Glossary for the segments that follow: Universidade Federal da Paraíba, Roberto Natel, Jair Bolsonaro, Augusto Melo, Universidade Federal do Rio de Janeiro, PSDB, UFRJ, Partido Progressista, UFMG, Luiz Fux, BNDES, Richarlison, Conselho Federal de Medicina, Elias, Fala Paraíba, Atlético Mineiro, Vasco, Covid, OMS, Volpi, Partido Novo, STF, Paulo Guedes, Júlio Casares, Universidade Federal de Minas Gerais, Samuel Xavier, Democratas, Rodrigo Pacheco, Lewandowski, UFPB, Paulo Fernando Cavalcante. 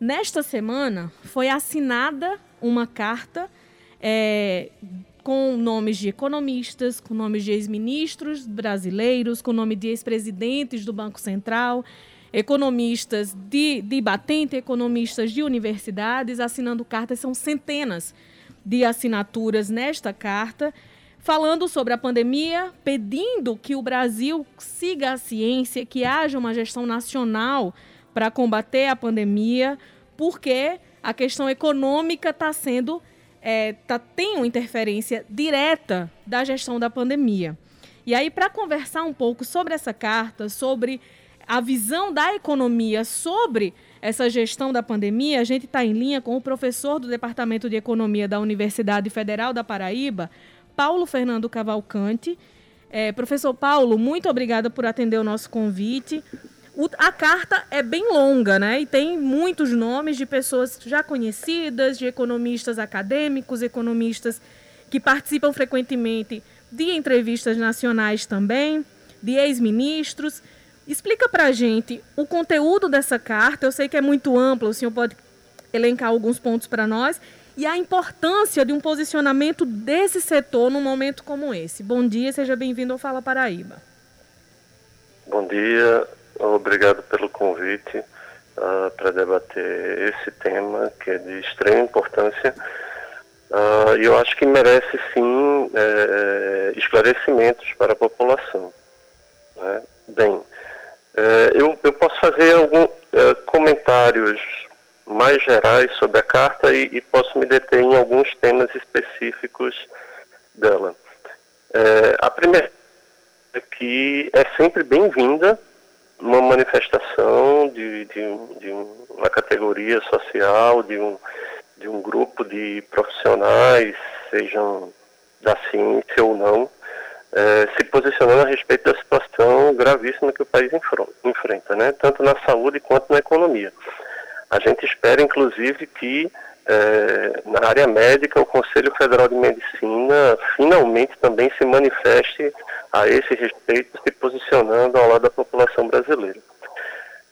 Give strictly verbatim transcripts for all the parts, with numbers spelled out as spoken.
Nesta semana, foi assinada uma carta é, com nomes de economistas, com nomes de ex-ministros brasileiros, com nome de ex-presidentes do Banco Central, economistas de, de batente, economistas de universidades, assinando cartas. São centenas de assinaturas nesta carta, falando sobre a pandemia, pedindo que o Brasil siga a ciência, que haja uma gestão nacional para combater a pandemia, porque a questão econômica está sendo, é, tá, tem uma interferência direta da gestão da pandemia. E aí, para conversar um pouco sobre essa carta, sobre a visão da economia sobre essa gestão da pandemia, a gente está em linha com o professor do Departamento de Economia da Universidade Federal da Paraíba, Paulo Fernando Cavalcante. É, professor Paulo, muito obrigada por atender o nosso convite. O, a carta é bem longa, né? E tem muitos nomes de pessoas já conhecidas, de economistas acadêmicos, economistas que participam frequentemente de entrevistas nacionais também, de ex-ministros. Explica para a gente o conteúdo dessa carta. Eu sei que é muito ampla, o senhor pode elencar alguns pontos para nós, e a importância de um posicionamento desse setor num momento como esse. Bom dia, seja bem-vindo ao Fala Paraíba. Bom dia, obrigado pelo convite uh, para debater esse tema, que é de extrema importância, uh, e eu acho que merece, sim, é, esclarecimentos para a população, né? Bem, é, eu, eu posso fazer alguns é, comentários mais gerais sobre a carta e, e posso me deter em alguns temas específicos dela. É, a primeira é que é sempre bem-vinda uma manifestação de, de, de uma categoria social, de um, de um grupo de profissionais, sejam da ciência ou não, é, se posicionando a respeito da situação gravíssima que o país enfrenta, né? Tanto na saúde quanto na economia. A gente espera, inclusive, que eh, na área médica o Conselho Federal de Medicina finalmente também se manifeste a esse respeito, se posicionando ao lado da população brasileira.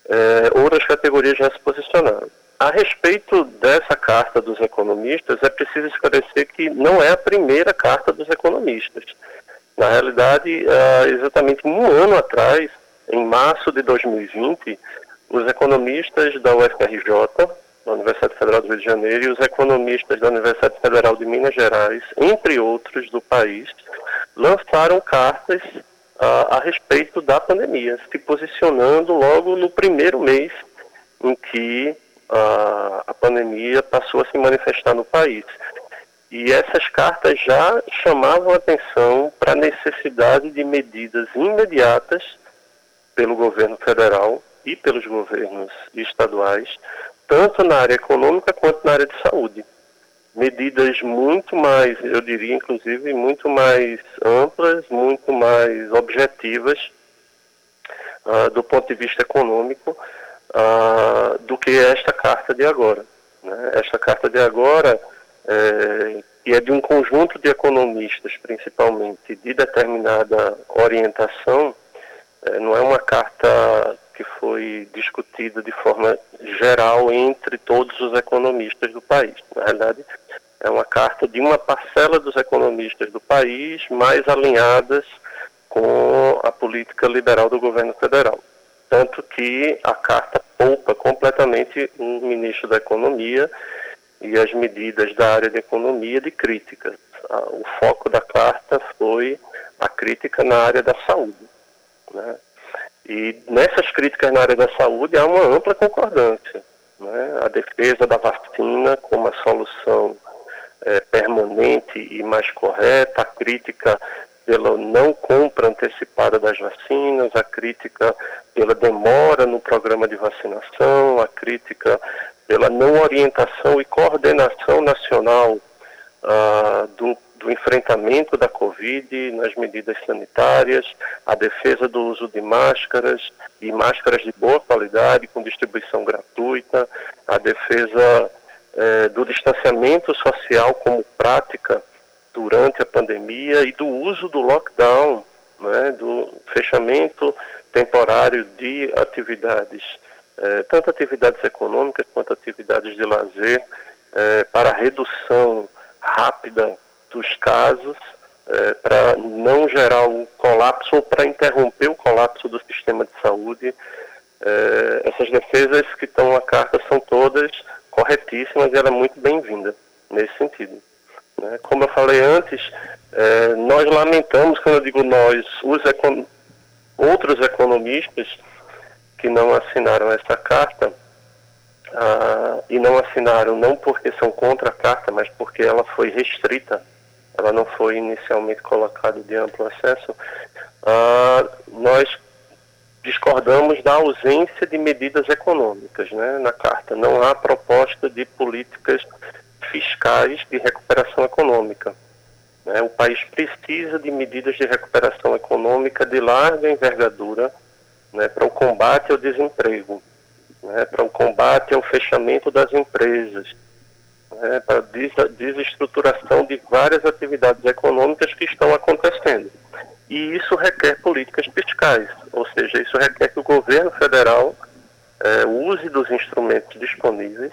Eh, outras categorias já se posicionaram. A respeito dessa carta dos economistas, é preciso esclarecer que não é a primeira carta dos economistas. Na realidade, eh, exatamente um ano atrás, em março de dois mil e vinte, os economistas da U F R J, da Universidade Federal do Rio de Janeiro, e os economistas da Universidade Federal de Minas Gerais, entre outros do país, lançaram cartas a, a respeito da pandemia, se posicionando logo no primeiro mês em que a, a pandemia passou a se manifestar no país. E essas cartas já chamavam atenção para a necessidade de medidas imediatas pelo governo federal e pelos governos estaduais, tanto na área econômica quanto na área de saúde. Medidas muito mais, eu diria, inclusive, muito mais amplas, muito mais objetivas uh, do ponto de vista econômico uh, do que esta carta de agora, né? Esta carta de agora, é, que é de um conjunto de economistas, principalmente, de determinada orientação, é, não é uma carta que foi discutida de forma geral entre todos os economistas do país. Na realidade, é uma carta de uma parcela dos economistas do país mais alinhadas com a política liberal do governo federal. Tanto que a carta poupa completamente o ministro da Economia e as medidas da área de economia de críticas. O foco da carta foi a crítica na área da saúde, né? E nessas críticas na área da saúde há uma ampla concordância, né? A defesa da vacina como a solução é, permanente e mais correta, a crítica pela não compra antecipada das vacinas, a crítica pela demora no programa de vacinação, a crítica pela não orientação e coordenação nacional ah, do do enfrentamento da Covid nas medidas sanitárias, a defesa do uso de máscaras, e máscaras de boa qualidade, com distribuição gratuita, a defesa eh, do distanciamento social como prática durante a pandemia e do uso do lockdown, né, do fechamento temporário de atividades eh, tanto atividades econômicas quanto atividades de lazer, eh, para redução rápida dos casos, eh, para não gerar o colapso ou para interromper o colapso do sistema de saúde. Eh, essas defesas que estão na carta são todas corretíssimas e ela é muito bem-vinda nesse sentido. Né? Como eu falei antes, eh, nós lamentamos, quando eu digo nós, os econ- outros economistas que não assinaram essa carta, ah, e não assinaram não porque são contra a carta, mas porque ela foi restrita, ela não foi inicialmente colocada de amplo acesso, ah, nós discordamos da ausência de medidas econômicas, né, na carta. Não há proposta de políticas fiscais de recuperação econômica. Né? O país precisa de medidas de recuperação econômica de larga envergadura, né, para o combate ao desemprego, né, para o combate ao fechamento das empresas, né, para a desestruturação de várias atividades econômicas que estão acontecendo. E isso requer políticas fiscais, ou seja, isso requer que o governo federal eh, use dos instrumentos disponíveis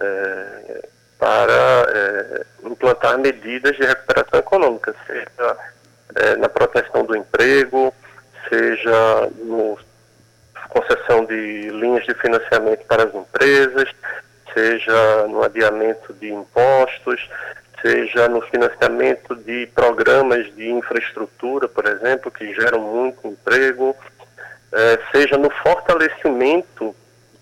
eh, para eh, implantar medidas de recuperação econômica, seja eh, na proteção do emprego, seja no concessão de linhas de financiamento para as empresas, seja no adiamento de impostos, seja no financiamento de programas de infraestrutura, por exemplo, que geram muito emprego, eh, seja no fortalecimento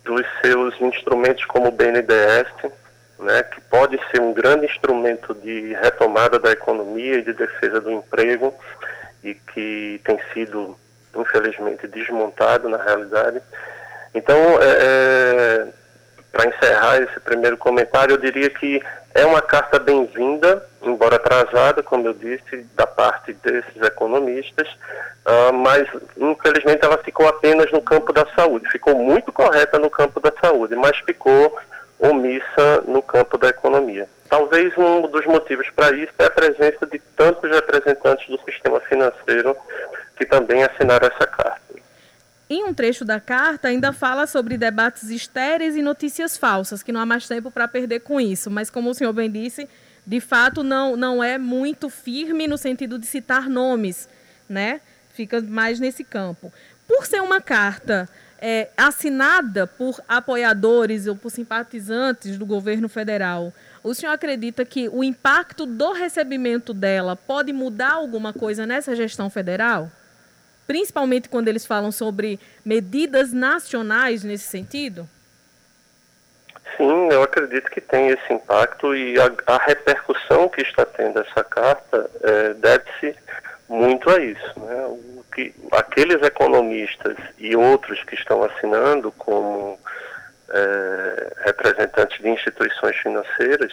dos seus instrumentos como o B N D E S, né, que pode ser um grande instrumento de retomada da economia e de defesa do emprego, e que tem sido, infelizmente, desmontado na realidade. Então, é, para encerrar esse primeiro comentário, eu diria que é uma carta bem-vinda, embora atrasada, como eu disse, da parte desses economistas, uh, mas, infelizmente, ela ficou apenas no campo da saúde. Ficou muito correta no campo da saúde, mas ficou omissa no campo da economia. Talvez um dos motivos para isso é a presença de tantos representantes do sistema financeiro que também assinaram essa carta. Em um trecho da carta ainda fala sobre debates estéreis e notícias falsas, que não há mais tempo para perder com isso, mas como o senhor bem disse, de fato não, não é muito firme no sentido de citar nomes, né? Fica mais nesse campo. Por ser uma carta é, assinada por apoiadores ou por simpatizantes do governo federal, o senhor acredita que o impacto do recebimento dela pode mudar alguma coisa nessa gestão federal? Principalmente quando eles falam sobre medidas nacionais nesse sentido? Sim, eu acredito que tem esse impacto, e a, a repercussão que está tendo essa carta é, deve-se muito a isso. Né? O que, aqueles economistas e outros que estão assinando como É, representantes de instituições financeiras,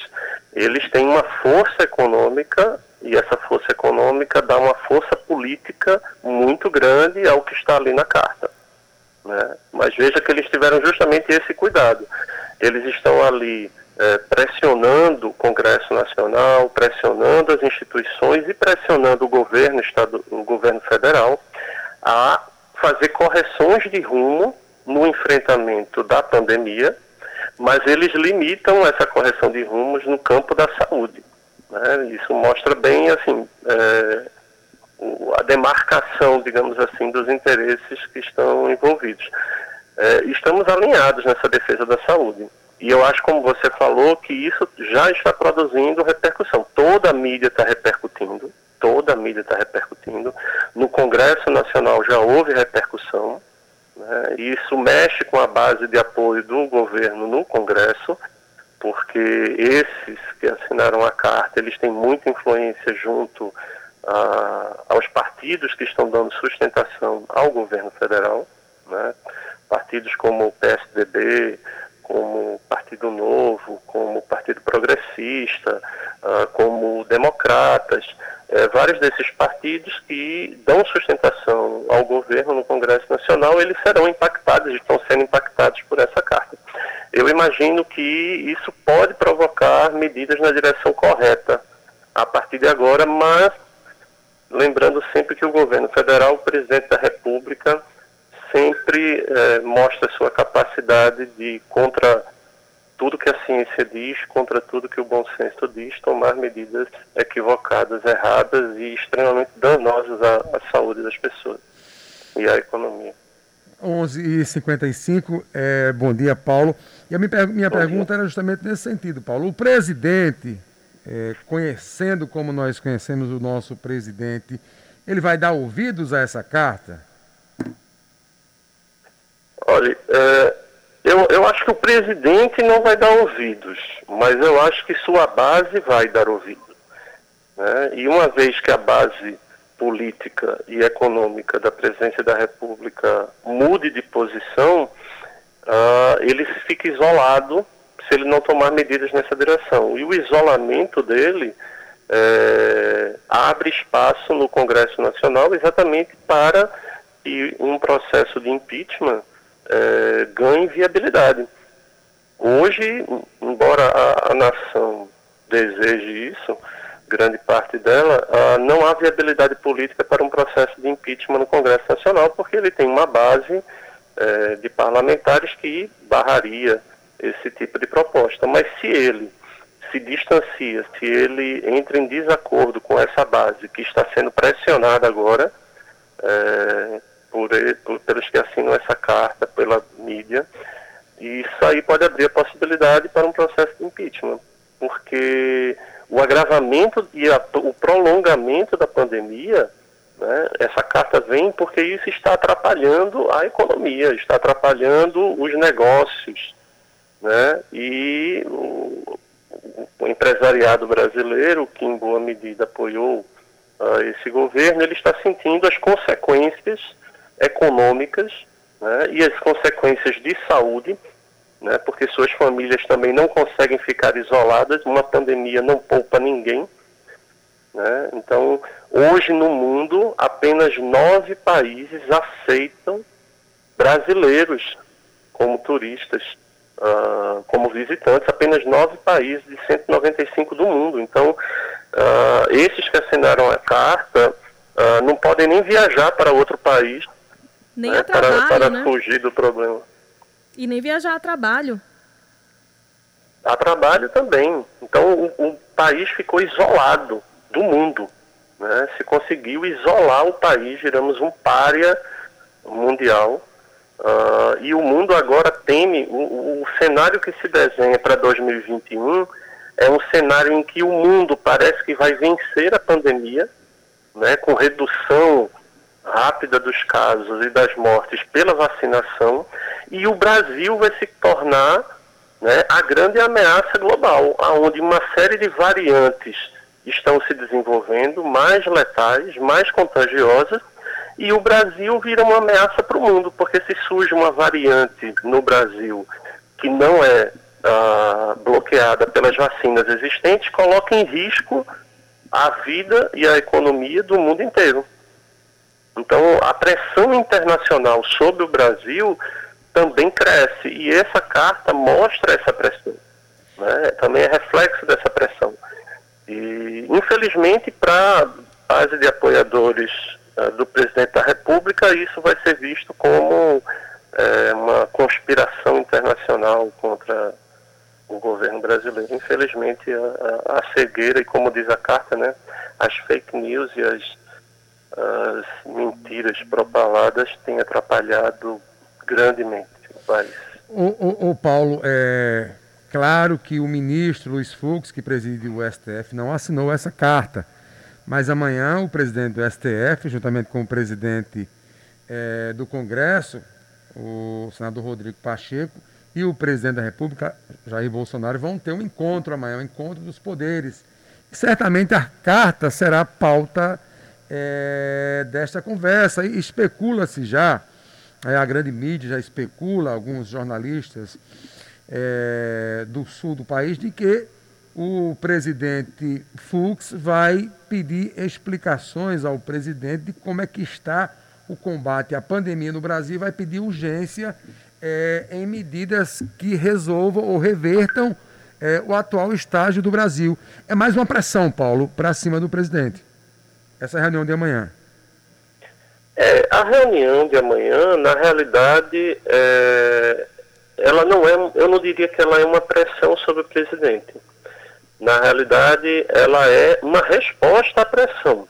eles têm uma força econômica, e essa força econômica dá uma força política muito grande ao que está ali na carta. Né? Mas veja que eles tiveram justamente esse cuidado. Eles estão ali é, pressionando o Congresso Nacional, pressionando as instituições e pressionando o governo, estado, o governo federal a fazer correções de rumo no enfrentamento da pandemia, mas eles limitam essa correção de rumos no campo da saúde. Né? Isso mostra bem assim, é, a demarcação, digamos assim, dos interesses que estão envolvidos. É, estamos alinhados nessa defesa da saúde. E eu acho, como você falou, que isso já está produzindo repercussão. Toda a mídia está repercutindo, toda a mídia está repercutindo. No Congresso Nacional já houve repercussão. Isso mexe com a base de apoio do governo no Congresso, porque esses que assinaram a carta, eles têm muita influência junto a, aos partidos que estão dando sustentação ao governo federal, né? Partidos como o P S D B, como o Partido Novo, como o Partido Progressista, uh, como o Democratas, eh, vários desses partidos que dão sustentação ao governo no Congresso Nacional, eles serão impactados, estão sendo impactados por essa carta. Eu imagino que isso pode provocar medidas na direção correta a partir de agora, mas lembrando sempre que o governo federal, o presidente da República, sempre é, mostra sua capacidade de, contra tudo que a ciência diz, contra tudo que o bom senso diz, tomar medidas equivocadas, erradas e extremamente danosas à, à saúde das pessoas e à economia. onze e cinquenta e cinco, é, bom dia, Paulo. E a minha, per- minha pergunta dia. era justamente nesse sentido, Paulo. O presidente, é, conhecendo como nós conhecemos o nosso presidente, ele vai dar ouvidos a essa carta? Olha, é, eu, eu acho que o presidente não vai dar ouvidos, mas eu acho que sua base vai dar ouvido, né? E uma vez que a base política e econômica da presidência da República mude de posição, uh, ele fica isolado se ele não tomar medidas nessa direção. E o isolamento dele é, abre espaço no Congresso Nacional exatamente para que um processo de impeachment é, ganhe viabilidade. Hoje, embora a, a nação deseje isso, grande parte dela, não há viabilidade política para um processo de impeachment no Congresso Nacional, porque ele tem uma base eh, de parlamentares que barraria esse tipo de proposta. Mas se ele se distancia, se ele entra em desacordo com essa base que está sendo pressionada agora eh, por, por, pelos que assinam essa carta, pela mídia, isso aí pode abrir a possibilidade para um processo de impeachment, porque o agravamento e a, o prolongamento da pandemia, né, essa carta vem porque isso está atrapalhando a economia, está atrapalhando os negócios, né, e o, o empresariado brasileiro, que em boa medida apoiou uh, esse governo, ele está sentindo as consequências econômicas, né, e as consequências de saúde, né, porque suas famílias também não conseguem ficar isoladas, uma pandemia não poupa ninguém, né? Então, hoje no mundo, apenas nove países aceitam brasileiros como turistas, uh, como visitantes, apenas nove países de cento e noventa e cinco do mundo. Então, uh, esses que assinaram a carta uh, não podem nem viajar para outro país, nem né, a trabalho, para, para né? fugir do problema. E nem viajar a trabalho. A trabalho também. Então, o, o país ficou isolado do mundo, né? Se conseguiu isolar o país, viramos um pária mundial. Uh, e o mundo agora teme... O, o cenário que se desenha para dois mil e vinte e um é um cenário em que o mundo parece que vai vencer a pandemia, né? Com redução rápida dos casos e das mortes pela vacinação, e o Brasil vai se tornar, né, a grande ameaça global, onde uma série de variantes estão se desenvolvendo, mais letais, mais contagiosas, e o Brasil vira uma ameaça para o mundo, porque se surge uma variante no Brasil que não é ah, bloqueada pelas vacinas existentes, coloca em risco a vida e a economia do mundo inteiro. Então, a pressão internacional sobre o Brasil também cresce, e essa carta mostra essa pressão, né? Também é reflexo dessa pressão. E, infelizmente, para a base de apoiadores uh, do presidente da República, isso vai ser visto como é, uma conspiração internacional contra o governo brasileiro. Infelizmente, a, a, a cegueira, e como diz a carta, né, as fake news e as As mentiras propaladas têm atrapalhado grandemente o país. O, o, o Paulo, é claro que o ministro Luiz Fux, que preside o S T F, não assinou essa carta, mas amanhã o presidente do S T F, juntamente com o presidente é, do Congresso, o senador Rodrigo Pacheco, e o presidente da República, Jair Bolsonaro, vão ter um encontro amanhã, um encontro dos poderes. E certamente a carta será a pauta É, desta conversa, e especula-se já, a grande mídia já especula, alguns jornalistas é, do sul do país, de que o presidente Fux vai pedir explicações ao presidente de como é que está o combate à pandemia no Brasil, vai pedir urgência é, em medidas que resolvam ou revertam é, o atual estágio do Brasil. É mais uma pressão, Paulo, para cima do presidente, essa reunião de amanhã. É, a reunião de amanhã, na realidade, é, ela não é, eu não diria que ela é uma pressão sobre o presidente. Na realidade, ela é uma resposta à pressão,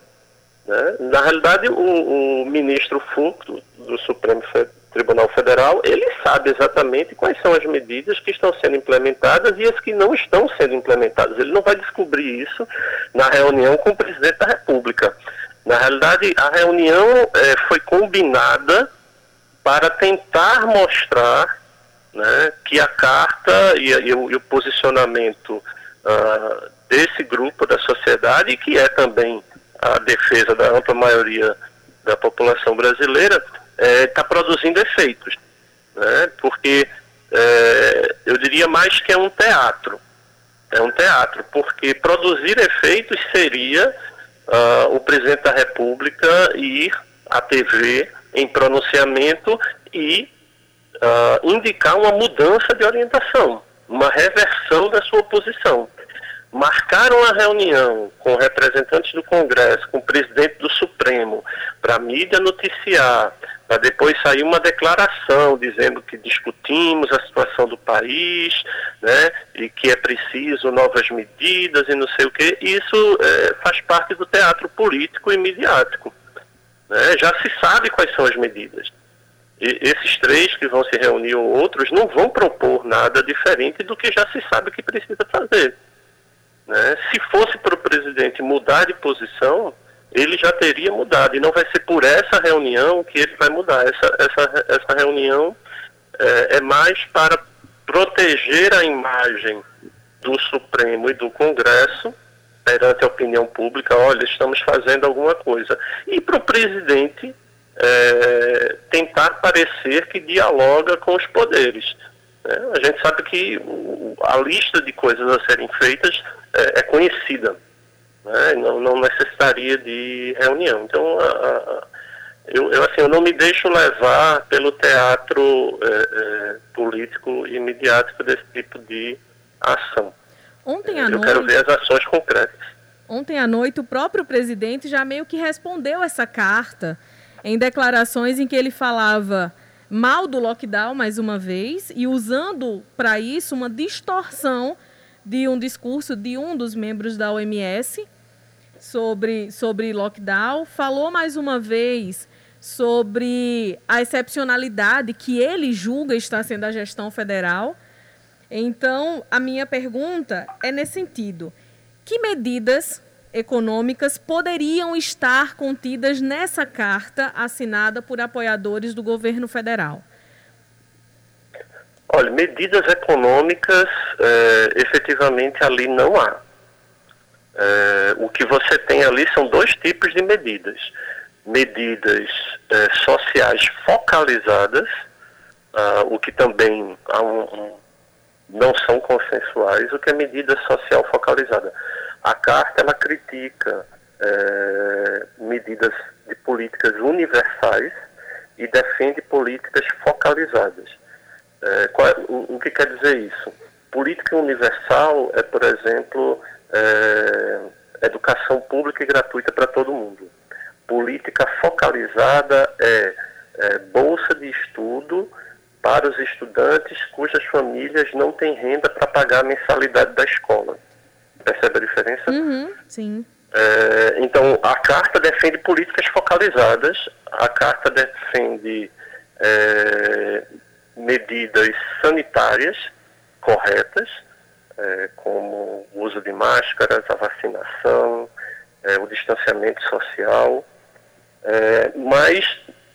né? Na realidade, o, o ministro Fux, do Supremo Tribunal Federal, ele sabe exatamente quais são as medidas que estão sendo implementadas e as que não estão sendo implementadas. Ele não vai descobrir isso na reunião com o presidente da República. Na realidade, a reunião é, foi combinada para tentar mostrar, né, que a carta e, e, o, e o posicionamento uh, desse grupo da sociedade, que é também a defesa da ampla maioria da população brasileira, está é, produzindo efeitos, né? Porque é, eu diria mais que é um teatro. É um teatro, porque produzir efeitos seria uh, o presidente da República ir à T V em pronunciamento e uh, indicar uma mudança de orientação, uma reversão da sua posição. Marcaram a reunião com representantes do Congresso, com o presidente do Supremo, para a mídia noticiar, para depois sair uma declaração dizendo que discutimos a situação do país, né, e que é preciso novas medidas e não sei o quê. Isso é, faz parte do teatro político e midiático, né? Já se sabe quais são as medidas. E esses três que vão se reunir ou outros não vão propor nada diferente do que já se sabe que precisa fazer, né? Se fosse para o presidente mudar de posição, ele já teria mudado, e não vai ser por essa reunião que ele vai mudar. Essa, essa, essa reunião é, é mais para proteger a imagem do Supremo e do Congresso perante a opinião pública: olha, estamos fazendo alguma coisa. E para o presidente é, tentar parecer que dialoga com os poderes. A gente sabe que a lista de coisas a serem feitas é conhecida, né? Não, não necessitaria de reunião. Então, a, a, eu, eu, assim, eu não me deixo levar pelo teatro é, é, político e midiático desse tipo de ação. Ontem à eu noite... quero ver as ações concretas. Ontem à noite, o próprio presidente já meio que respondeu essa carta em declarações em que ele falava mal do lockdown, mais uma vez, e usando para isso uma distorção de um discurso de um dos membros da O M S sobre, sobre lockdown. Falou mais uma vez sobre a excepcionalidade que ele julga estar sendo a gestão federal. Então, a minha pergunta é nesse sentido: que medidas econômicas poderiam estar contidas nessa carta assinada por apoiadores do governo federal? Olha, medidas econômicas, é, efetivamente, ali não há. É, o que você tem ali são dois tipos de medidas. Medidas é, sociais focalizadas, ah, o que também há um, um, não são consensuais, o que é medida social focalizada. A carta, ela critica é, medidas de políticas universais e defende políticas focalizadas. É, qual, o, o que quer dizer isso? Política universal é, por exemplo, é, educação pública e gratuita para todo mundo. Política focalizada é, é bolsa de estudo para os estudantes cujas famílias não têm renda para pagar a mensalidade da escola. Percebe a diferença? Uhum, sim. É, então, a carta defende políticas focalizadas, a carta defende é, medidas sanitárias corretas, é, como o uso de máscaras, a vacinação, é, o distanciamento social, é, mas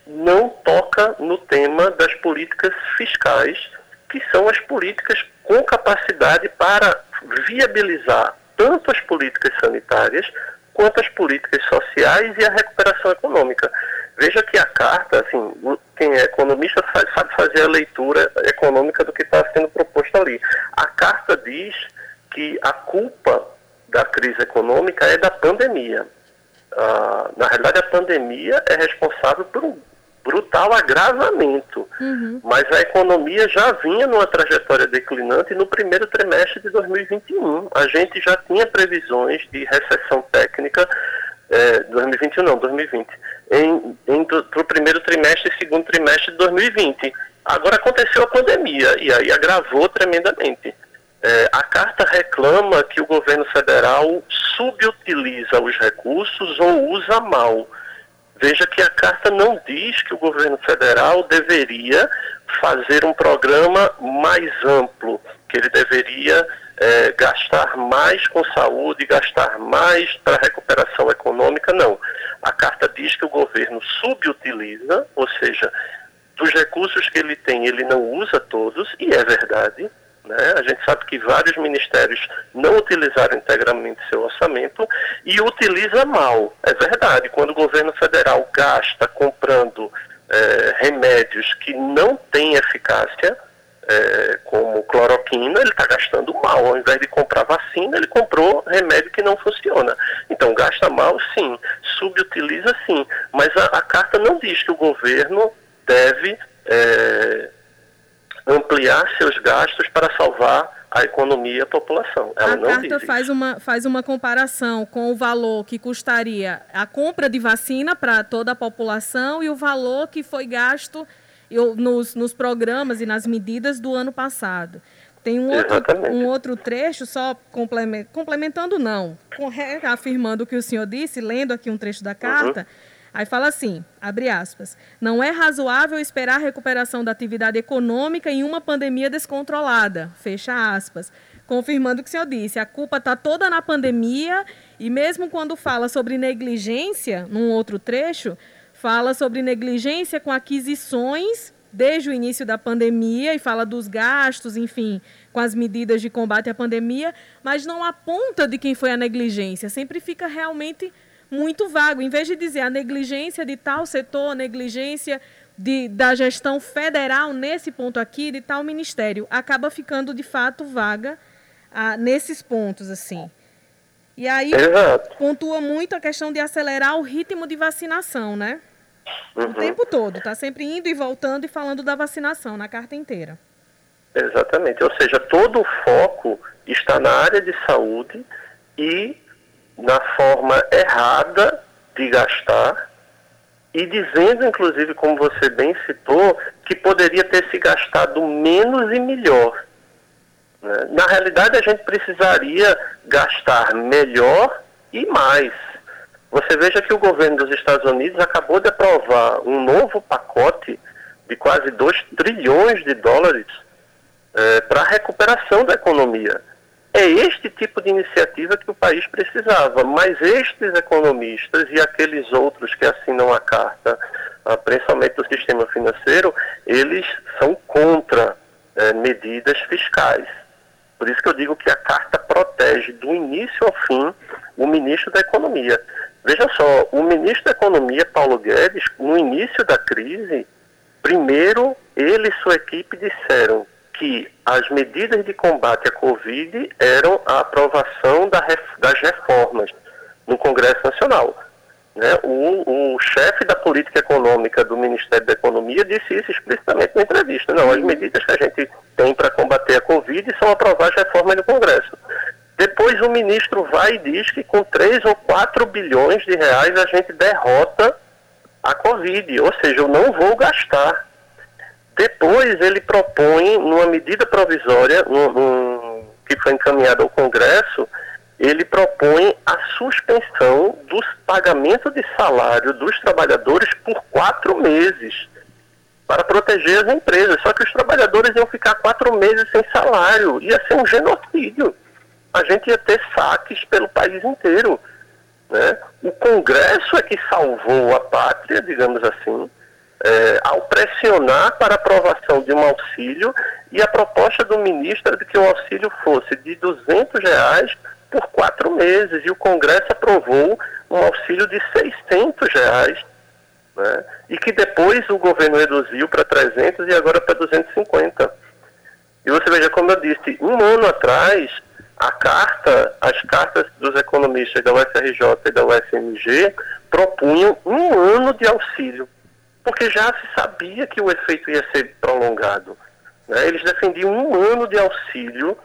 não toca no tema das políticas fiscais, que são as políticas com capacidade para viabilizar tanto as políticas sanitárias quanto as políticas sociais e a recuperação econômica. Veja que a carta, assim, quem é economista sabe fazer a leitura econômica do que está sendo proposto ali. A carta diz que a culpa da crise econômica é da pandemia. Ah, na realidade, a pandemia é responsável por um brutal agravamento, uhum. Mas a economia já vinha numa trajetória declinante no primeiro trimestre de dois mil e vinte e um. A gente já tinha previsões de recessão técnica, eh, 2021 não, 2020, para o primeiro trimestre e segundo trimestre de dois mil e vinte. Agora aconteceu a pandemia e aí agravou tremendamente. É, a carta reclama que o governo federal subutiliza os recursos ou usa mal. Veja que a carta não diz que o governo federal deveria fazer um programa mais amplo, que ele deveria é, gastar mais com saúde, gastar mais para recuperação econômica, não. A carta diz que o governo subutiliza, ou seja, dos recursos que ele tem, ele não usa todos, e é verdade, né? A gente sabe que vários ministérios não utilizaram integralmente seu orçamento e utiliza mal. É verdade, quando o governo federal gasta comprando é, remédios que não têm eficácia, é, como cloroquina, ele está gastando mal. Ao invés de comprar vacina, ele comprou remédio que não funciona. Então, gasta mal, sim. Subutiliza, sim. Mas a, a carta não diz que o governo deve... É, ampliar seus gastos para salvar a economia e a população. Ela a não carta faz uma, faz uma comparação com o valor que custaria a compra de vacina para toda a população e o valor que foi gasto eu, nos, nos programas e nas medidas do ano passado. Tem um outro, um outro trecho, só complementando, complementando não, reafirmando o que o senhor disse, lendo aqui um trecho da carta, uhum. Aí fala assim, abre aspas, não é razoável esperar a recuperação da atividade econômica em uma pandemia descontrolada, fecha aspas. Confirmando o que o senhor disse, a culpa está toda na pandemia e mesmo quando fala sobre negligência, num outro trecho, fala sobre negligência com aquisições desde o início da pandemia e fala dos gastos, enfim, com as medidas de combate à pandemia, mas não aponta de quem foi a negligência, sempre fica realmente... muito vago, em vez de dizer a negligência de tal setor, a negligência de, da gestão federal nesse ponto aqui, de tal ministério, acaba ficando de fato vaga ah, nesses pontos, assim. E aí Exato. Pontua muito a questão de acelerar o ritmo de vacinação, né? Uhum. O tempo todo, tá sempre indo e voltando e falando da vacinação na carta inteira. Exatamente, ou seja, todo o foco está na área de saúde e na forma errada de gastar e dizendo, inclusive, como você bem citou, que poderia ter se gastado menos e melhor. Né? Na realidade, a gente precisaria gastar melhor e mais. Você veja que o governo dos Estados Unidos acabou de aprovar um novo pacote de quase dois trilhões de dólares é, para a recuperação da economia. É este tipo de iniciativa que o país precisava, mas estes economistas e aqueles outros que assinam a carta, principalmente do sistema financeiro, eles são contra é, medidas fiscais. Por isso que eu digo que a carta protege do início ao fim o ministro da Economia. Veja só, o ministro da Economia, Paulo Guedes, no início da crise, primeiro ele e sua equipe disseram que as medidas de combate à Covid eram a aprovação das reformas no Congresso Nacional. O, o chefe da política econômica do Ministério da Economia disse isso explicitamente na entrevista. Não, as medidas que a gente tem para combater a Covid são aprovar as reformas no Congresso. Depois o ministro vai e diz que com três ou quatro bilhões de reais a gente derrota a Covid, ou seja, eu não vou gastar. Depois ele propõe, numa medida provisória, um, um, que foi encaminhada ao Congresso, ele propõe a suspensão do pagamento de salário dos trabalhadores por quatro meses, para proteger as empresas. Só que os trabalhadores iam ficar quatro meses sem salário, ia ser um genocídio. A gente ia ter saques pelo país inteiro. Né? O Congresso é que salvou a pátria, digamos assim, É, ao pressionar para a aprovação de um auxílio, e a proposta do ministro era de que o auxílio fosse de duzentos reais por quatro meses, e o Congresso aprovou um auxílio de seiscentos reais, né, e que depois o governo reduziu para trezentos e agora para duzentos e cinquenta. E você veja, como eu disse, um ano atrás, a carta, as cartas dos economistas da U F R J e da U F M G propunham um ano de auxílio, porque já se sabia que o efeito ia ser prolongado. Né? Eles defendiam um ano de auxílio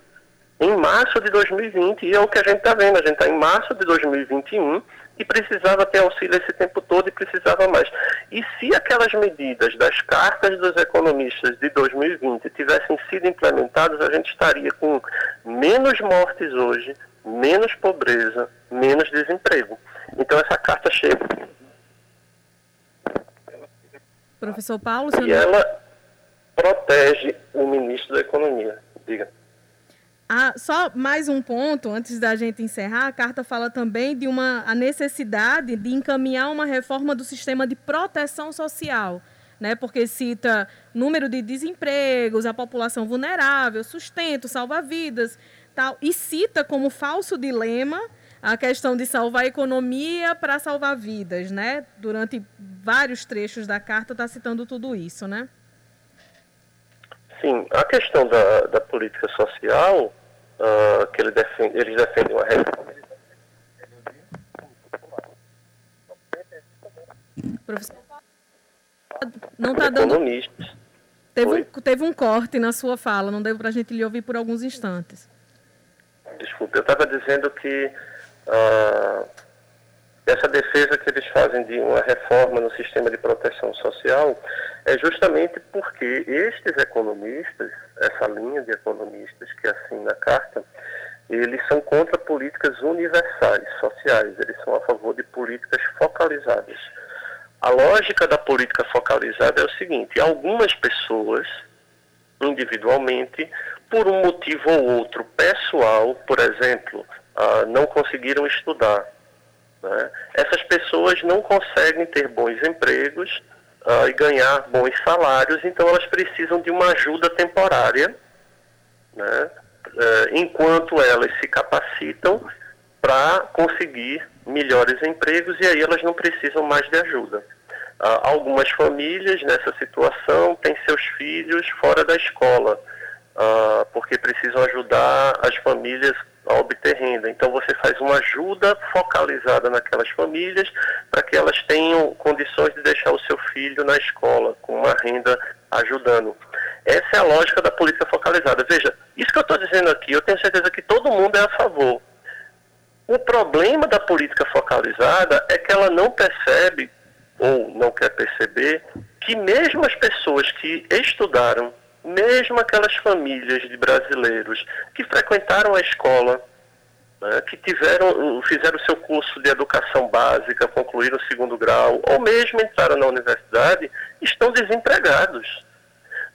em março de dois mil e vinte, e é o que a gente está vendo. A gente está em março de dois mil e vinte e um e precisava ter auxílio esse tempo todo e precisava mais. E se aquelas medidas das cartas dos economistas de dois mil e vinte tivessem sido implementadas, a gente estaria com menos mortes hoje, menos pobreza, menos desemprego. Então essa carta chega. Professor Paulo, senhor... E ela protege o ministro da Economia. Diga. Ah, só mais um ponto, antes da gente encerrar, a carta fala também de uma, a necessidade de encaminhar uma reforma do sistema de proteção social, né? Porque cita número de desempregos, a população vulnerável, sustento, salva-vidas, tal, e cita como falso dilema a questão de salvar a economia para salvar vidas, né? Durante vários trechos da carta está citando tudo isso, né? Sim, a questão da, da política social, Uh, que ele defende, eles defendem uma reforma. Professor, não está dando... Teve um, teve um corte na sua fala, não deu para a gente lhe ouvir por alguns instantes. Desculpe, eu estava dizendo que uh, essa defesa que eles fazem de uma reforma no sistema de proteção social é justamente porque estes economistas, essa linha de economistas que assina a carta, eles são contra políticas universais, sociais, eles são a favor de políticas focalizadas. A lógica da política focalizada é o seguinte: algumas pessoas, individualmente, por um motivo ou outro pessoal, por exemplo, não conseguiram estudar, né? Essas pessoas não conseguem ter bons empregos Uh, e ganhar bons salários, então elas precisam de uma ajuda temporária, né, uh, enquanto elas se capacitam para conseguir melhores empregos, e aí elas não precisam mais de ajuda. Uh, algumas famílias nessa situação têm seus filhos fora da escola, uh, porque precisam ajudar as famílias a obter renda. Então você faz uma ajuda focalizada naquelas famílias para que elas tenham condições de deixar o seu filho na escola com uma renda ajudando. Essa é a lógica da política focalizada. Veja, isso que eu estou dizendo aqui, eu tenho certeza que todo mundo é a favor. O problema da política focalizada é que ela não percebe, ou não quer perceber, que mesmo as pessoas que estudaram, mesmo aquelas famílias de brasileiros que frequentaram a escola, né, que tiveram, fizeram o seu curso de educação básica, concluíram o segundo grau, ou mesmo entraram na universidade, estão desempregados.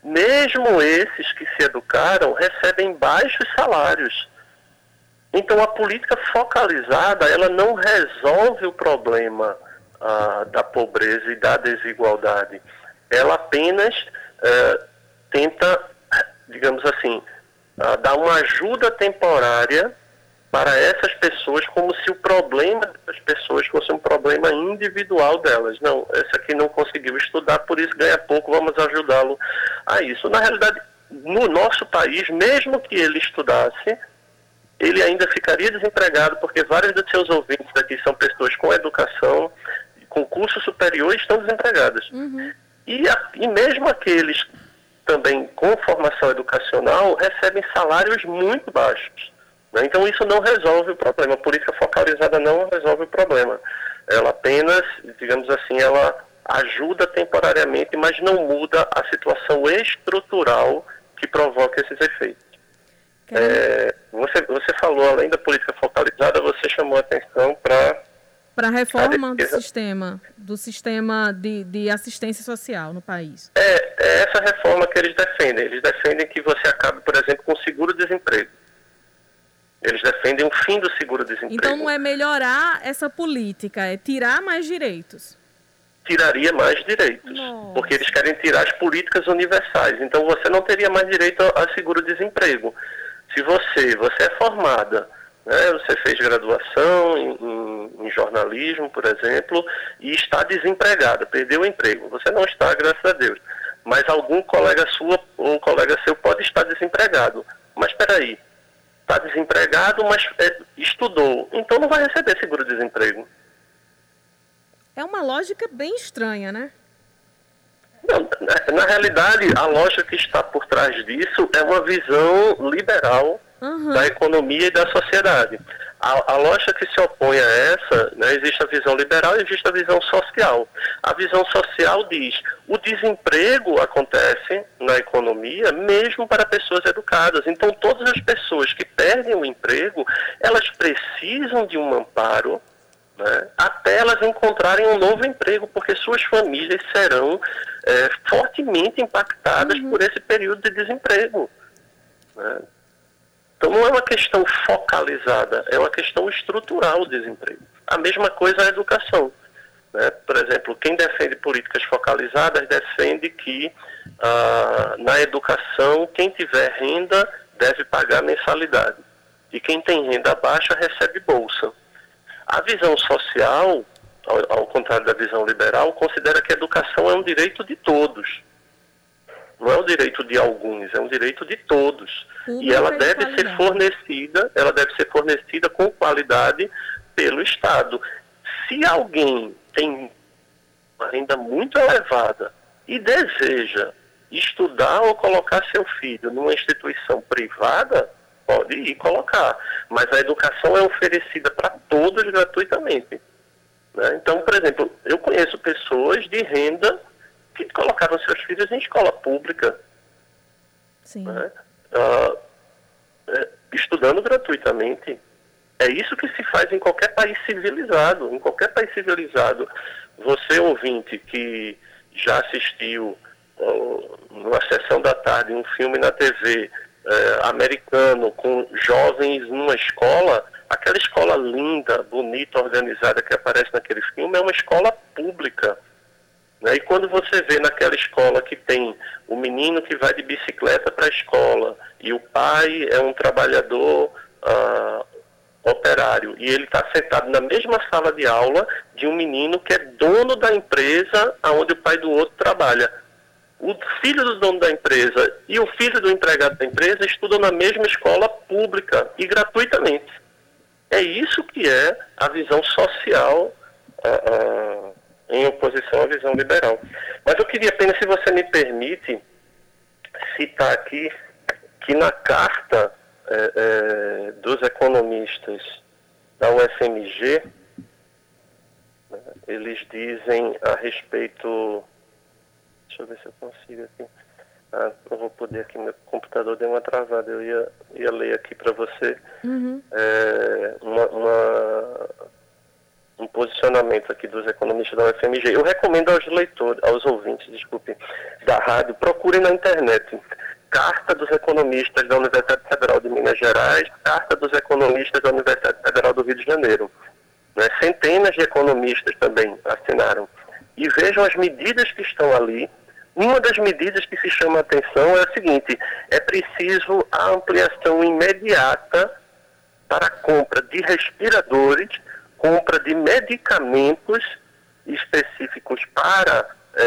Mesmo esses que se educaram recebem baixos salários. Então a política focalizada, ela não resolve o problema ah, da pobreza e da desigualdade. Ela apenas... Eh, tenta, digamos assim, dar uma ajuda temporária para essas pessoas, como se o problema das pessoas fosse um problema individual delas. Não, essa aqui não conseguiu estudar, por isso ganha pouco, vamos ajudá-lo a isso. Na realidade, no nosso país, mesmo que ele estudasse, ele ainda ficaria desempregado, porque vários dos seus ouvintes aqui são pessoas com educação, com curso superior, e estão desempregadas. Uhum. E, a, e mesmo aqueles... também com formação educacional, recebem salários muito baixos, né? Então isso não resolve o problema. A política focalizada não resolve o problema. Ela apenas, digamos assim, ela ajuda temporariamente, mas não muda a situação estrutural que provoca esses efeitos. É, você, você falou, além da política focalizada, você chamou a atenção para... para a reforma do sistema, do sistema de, de assistência social no país. É, é essa reforma que eles defendem. Eles defendem que você acabe, por exemplo, com o seguro-desemprego. Eles defendem o fim do seguro-desemprego. Então não é melhorar essa política, é tirar mais direitos. Tiraria mais direitos. Nossa. Porque eles querem tirar as políticas universais. Então você não teria mais direito a seguro-desemprego. Se você, você é formada... Você fez graduação em, em, em jornalismo, por exemplo, e está desempregada, perdeu o emprego. Você não está, graças a Deus. Mas algum colega sua ou um colega seu pode estar desempregado. Mas espera aí, está desempregado, mas é, estudou. Então não vai receber seguro-desemprego. É uma lógica bem estranha, né? Não, na, na realidade, a lógica que está por trás disso é uma visão liberal, uhum, da economia e da sociedade. A, a lógica que se opõe a essa, né, existe a visão liberal e existe a visão social. A visão social diz, o desemprego acontece na economia mesmo para pessoas educadas. Então, todas as pessoas que perdem o emprego, elas precisam de um amparo, né, até elas encontrarem um novo emprego, porque suas famílias serão é, fortemente impactadas uhum. por esse período de desemprego, né? Então, não é uma questão focalizada, é uma questão estrutural do desemprego. A mesma coisa a educação, né? Por exemplo, quem defende políticas focalizadas defende que ah, na educação, quem tiver renda deve pagar mensalidade. E quem tem renda baixa recebe bolsa. A visão social, ao, ao contrário da visão liberal, considera que a educação é um direito de todos. Não é um direito de alguns, é um direito de todos. Tudo e ela deve ser fornecida, ela deve ser fornecida com qualidade pelo Estado. Se alguém tem uma renda muito elevada e deseja estudar ou colocar seu filho numa instituição privada, pode ir colocar. Mas a educação é oferecida para todos gratuitamente, né? Então, por exemplo, eu conheço pessoas de renda que colocavam seus filhos em escola pública, Sim. né? uh, estudando gratuitamente. É isso que se faz em qualquer país civilizado. Em qualquer país civilizado, você ouvinte que já assistiu uh, numa sessão da tarde um filme na tê vê uh, americano com jovens numa escola, aquela escola linda, bonita, organizada que aparece naquele filme é uma escola pública. E quando você vê naquela escola que tem o menino que vai de bicicleta para a escola e o pai é um trabalhador ah, operário e ele está sentado na mesma sala de aula de um menino que é dono da empresa onde o pai do outro trabalha. O filho do dono da empresa e o filho do empregado da empresa estudam na mesma escola pública e gratuitamente. É isso que é a visão social ah, ah, em oposição à visão liberal. Mas eu queria apenas, se você me permite, citar aqui que na carta é, é, dos economistas da U F M G, eles dizem a respeito... Deixa eu ver se eu consigo aqui. Ah, não vou poder aqui, meu computador deu uma travada. Eu ia, ia ler aqui para você uhum. é, uma... uma um posicionamento aqui dos economistas da U F M G. Eu recomendo aos leitores, aos ouvintes, desculpe, da rádio, procurem na internet. Carta dos economistas da Universidade Federal de Minas Gerais, Carta dos economistas da Universidade Federal do Rio de Janeiro. Né? Centenas de economistas também assinaram. E vejam as medidas que estão ali. Uma das medidas que se chama a atenção é a seguinte: é preciso a ampliação imediata para a compra de respiradores, compra de medicamentos específicos para é,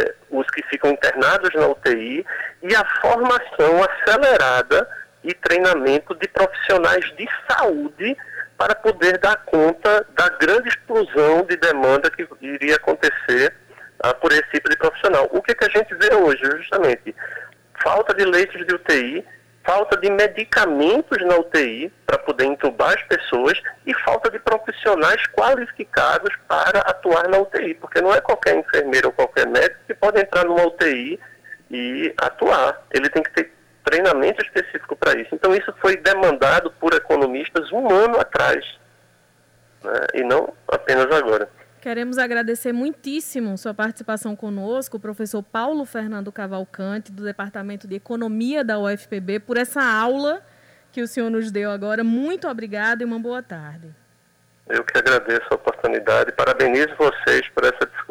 é, os que ficam internados na U T I e a formação acelerada e treinamento de profissionais de saúde para poder dar conta da grande explosão de demanda que iria acontecer ah, por esse tipo de profissional. O que, que a gente vê hoje, justamente? Falta de leitos de U T I, falta de medicamentos na U T I para poder entubar as pessoas e falta de profissionais qualificados para atuar na U T I, porque não é qualquer enfermeiro ou qualquer médico que pode entrar numa U T I e atuar. Ele tem que ter treinamento específico para isso. Então isso foi demandado por economistas um ano atrás, né? E não apenas agora. Queremos agradecer muitíssimo sua participação conosco, o professor Paulo Fernando Cavalcante, do Departamento de Economia da U F P B, por essa aula que o senhor nos deu agora. Muito obrigado e uma boa tarde. Eu que agradeço a oportunidade. Parabenizo vocês por essa discussão.